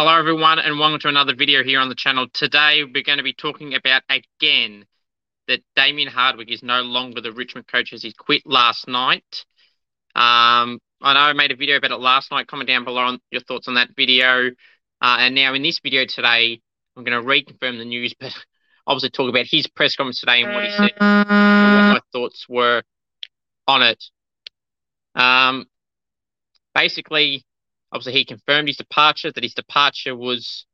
Hello everyone, and welcome to another video here on the channel. Today we're going to be talking about again that Damien Hardwick is no longer the Richmond coach as he quit last night. I know I made a video about it last night. Comment down below on your thoughts on that video. And now in this video today, I'm going to reconfirm the news, but obviously talk about his press conference today and what he said, and what my thoughts were on it. Basically, obviously, he confirmed his departure, that his departure was...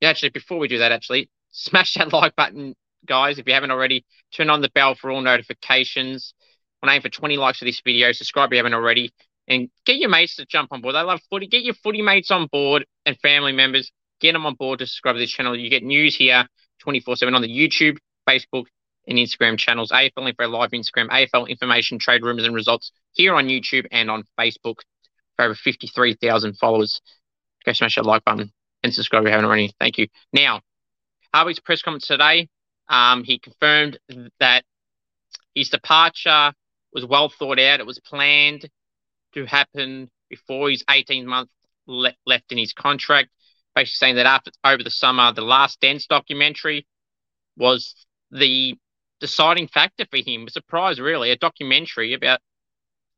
Yeah, actually, before we do that, smash that like button, guys, if you haven't already. Turn on the bell for all notifications. We're aiming for 20 likes for this video. Subscribe if you haven't already. And get your mates to jump on board. They love footy. Get your footy mates on board and family members. Get them on board to subscribe to this channel. You get news here 24/7 on the YouTube, Facebook, and Instagram channels. AFL Info Live Instagram, AFL information, trade rumours and results here on YouTube and on Facebook. For over 53,000 followers. Go smash that like button and subscribe if you haven't already. Thank you. Now, Hardwick's press conference today, he confirmed that his departure was well thought out. It was planned to happen before his 18-month left in his contract, basically saying that after over the summer, The Last Dance documentary was the deciding factor for him. A surprise, really, a documentary about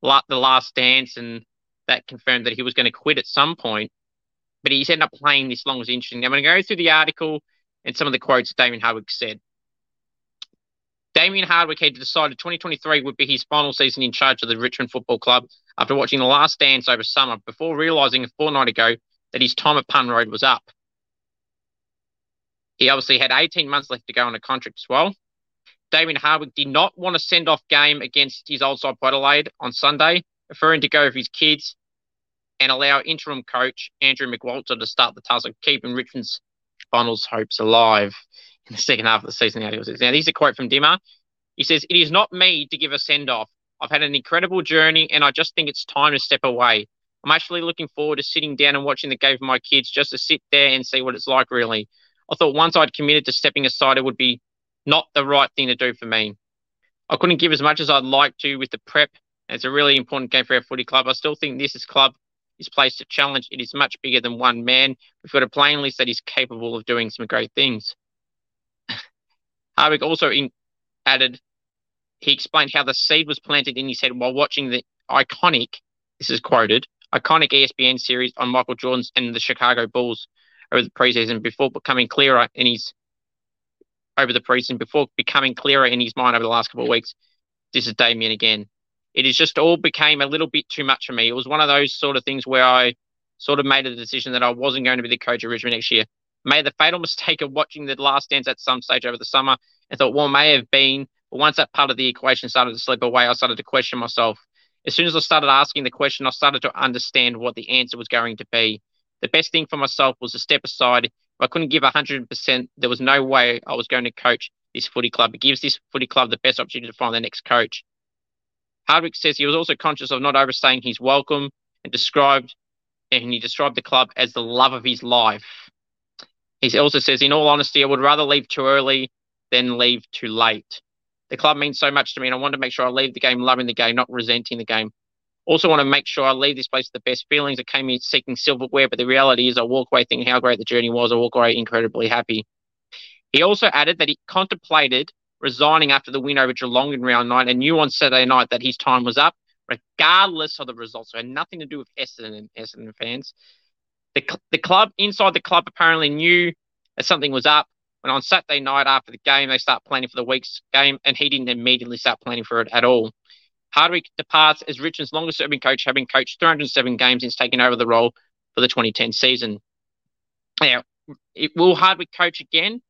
The Last Dance, and that confirmed that he was going to quit at some point, but he's ended up playing this long. It was interesting. I'm going to go through the article and some of the quotes Damien Hardwick said. Damien Hardwick had decided 2023 would be his final season in charge of the Richmond Football Club after watching The Last Dance over summer before realising a fortnight ago that his time at Pun Road was up. He obviously had 18 months left to go on a contract as well. Damien Hardwick did not want to send off game against his old side Port Adelaide on Sunday, preferring to go with his kids and allow interim coach Andrew McQualter to start the task of keeping Richmond's finals hopes alive in the second half of the season. Now, this is a quote from Dimmer. He says, "It is not me to give a send-off. I've had an incredible journey, and I just think it's time to step away. I'm actually looking forward to sitting down and watching the game with my kids, just to sit there and see what it's like, really. I thought once I'd committed to stepping aside, it would be not the right thing to do for me. I couldn't give as much as I'd like to with the prep. It's a really important game for our footy club. I still think this is place to challenge. It is much bigger than one man. We've got a playing list that is capable of doing some great things." Hardwick also added, he explained how the seed was planted in his head while watching the iconic, this is quoted, iconic ESPN series on Michael Jordan's and the Chicago Bulls over the preseason before becoming clearer in his mind over the last couple of weeks. This is Damien again. "It is just all became a little bit too much for me. It was one of those sort of things where I sort of made a decision that I wasn't going to be the coach of Richmond next year. Made the fatal mistake of watching The Last Dance at some stage over the summer and thought, well, it may have been, but once that part of the equation started to slip away, I started to question myself. As soon as I started asking the question, I started to understand what the answer was going to be. The best thing for myself was to step aside. If I couldn't give 100%, there was no way I was going to coach this footy club. It gives this footy club the best opportunity to find the next coach." Hardwick says he was also conscious of not overstaying his welcome and he described the club as the love of his life. He also says, "In all honesty, I would rather leave too early than leave too late. The club means so much to me, and I want to make sure I leave the game loving the game, not resenting the game. Also want to make sure I leave this place with the best feelings. I came here seeking silverware, but the reality is I walk away thinking how great the journey was. I walk away incredibly happy." He also added that he contemplated resigning after the win over Geelong in round 9 and knew on Saturday night that his time was up, regardless of the results. So it had nothing to do with Essendon and Essendon fans. The club, inside the club, apparently knew that something was up when on Saturday night after the game, they start planning for the week's game, and he didn't immediately start planning for it at all. Hardwick departs as Richmond's longest-serving coach, having coached 307 games since taking over the role for the 2010 season. Now, will Hardwick coach again?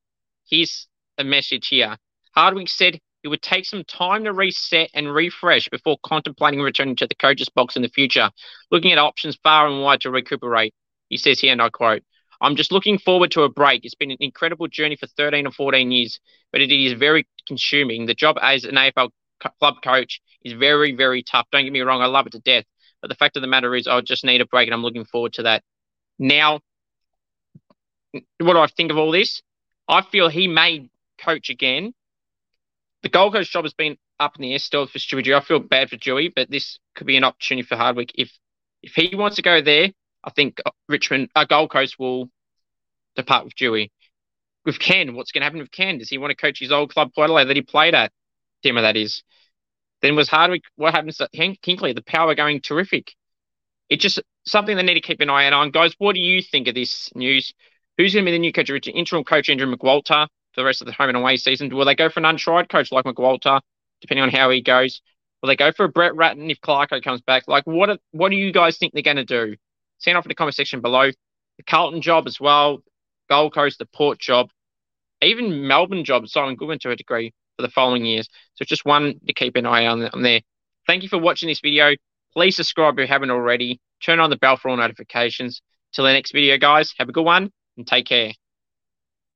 Here's the message here. Hardwick said it would take some time to reset and refresh before contemplating returning to the coach's box in the future, looking at options far and wide to recuperate. He says here, and I quote, "I'm just looking forward to a break. It's been an incredible journey for 13 or 14 years, but it is very consuming. The job as an AFL club coach is very, very tough. Don't get me wrong, I love it to death. But the fact of the matter is I just need a break, and I'm looking forward to that." Now, what do I think of all this? I feel he may coach again. The Gold Coast job has been up in the air still for Stewie. I feel bad for Stewie, but this could be an opportunity for Hardwick. If he wants to go there, I think Gold Coast will depart with Dewey. With Ken, what's going to happen with Ken? Does he want to coach his old club, Port Adelaide, that he played at? Timmer, that is. Then was Hardwick. What happens to Hinkley? The power going terrific. It's just something they need to keep an eye out on. Guys, what do you think of this news? Who's going to be the new coach of Richmond? Interim coach Andrew McQualter for the rest of the home and away season. Will they go for an untried coach like McQualter, depending on how he goes? Will they go for a Brett Ratten if Clarko comes back? Like, what do you guys think they're going to do? Sound off in the comment section below. The Carlton job as well. Gold Coast, the Port job. Even Melbourne job, Simon Goodwin to a degree, for the following years. So just one to keep an eye on there. Thank you for watching this video. Please subscribe if you haven't already. Turn on the bell for all notifications. Till the next video, guys. Have a good one and take care.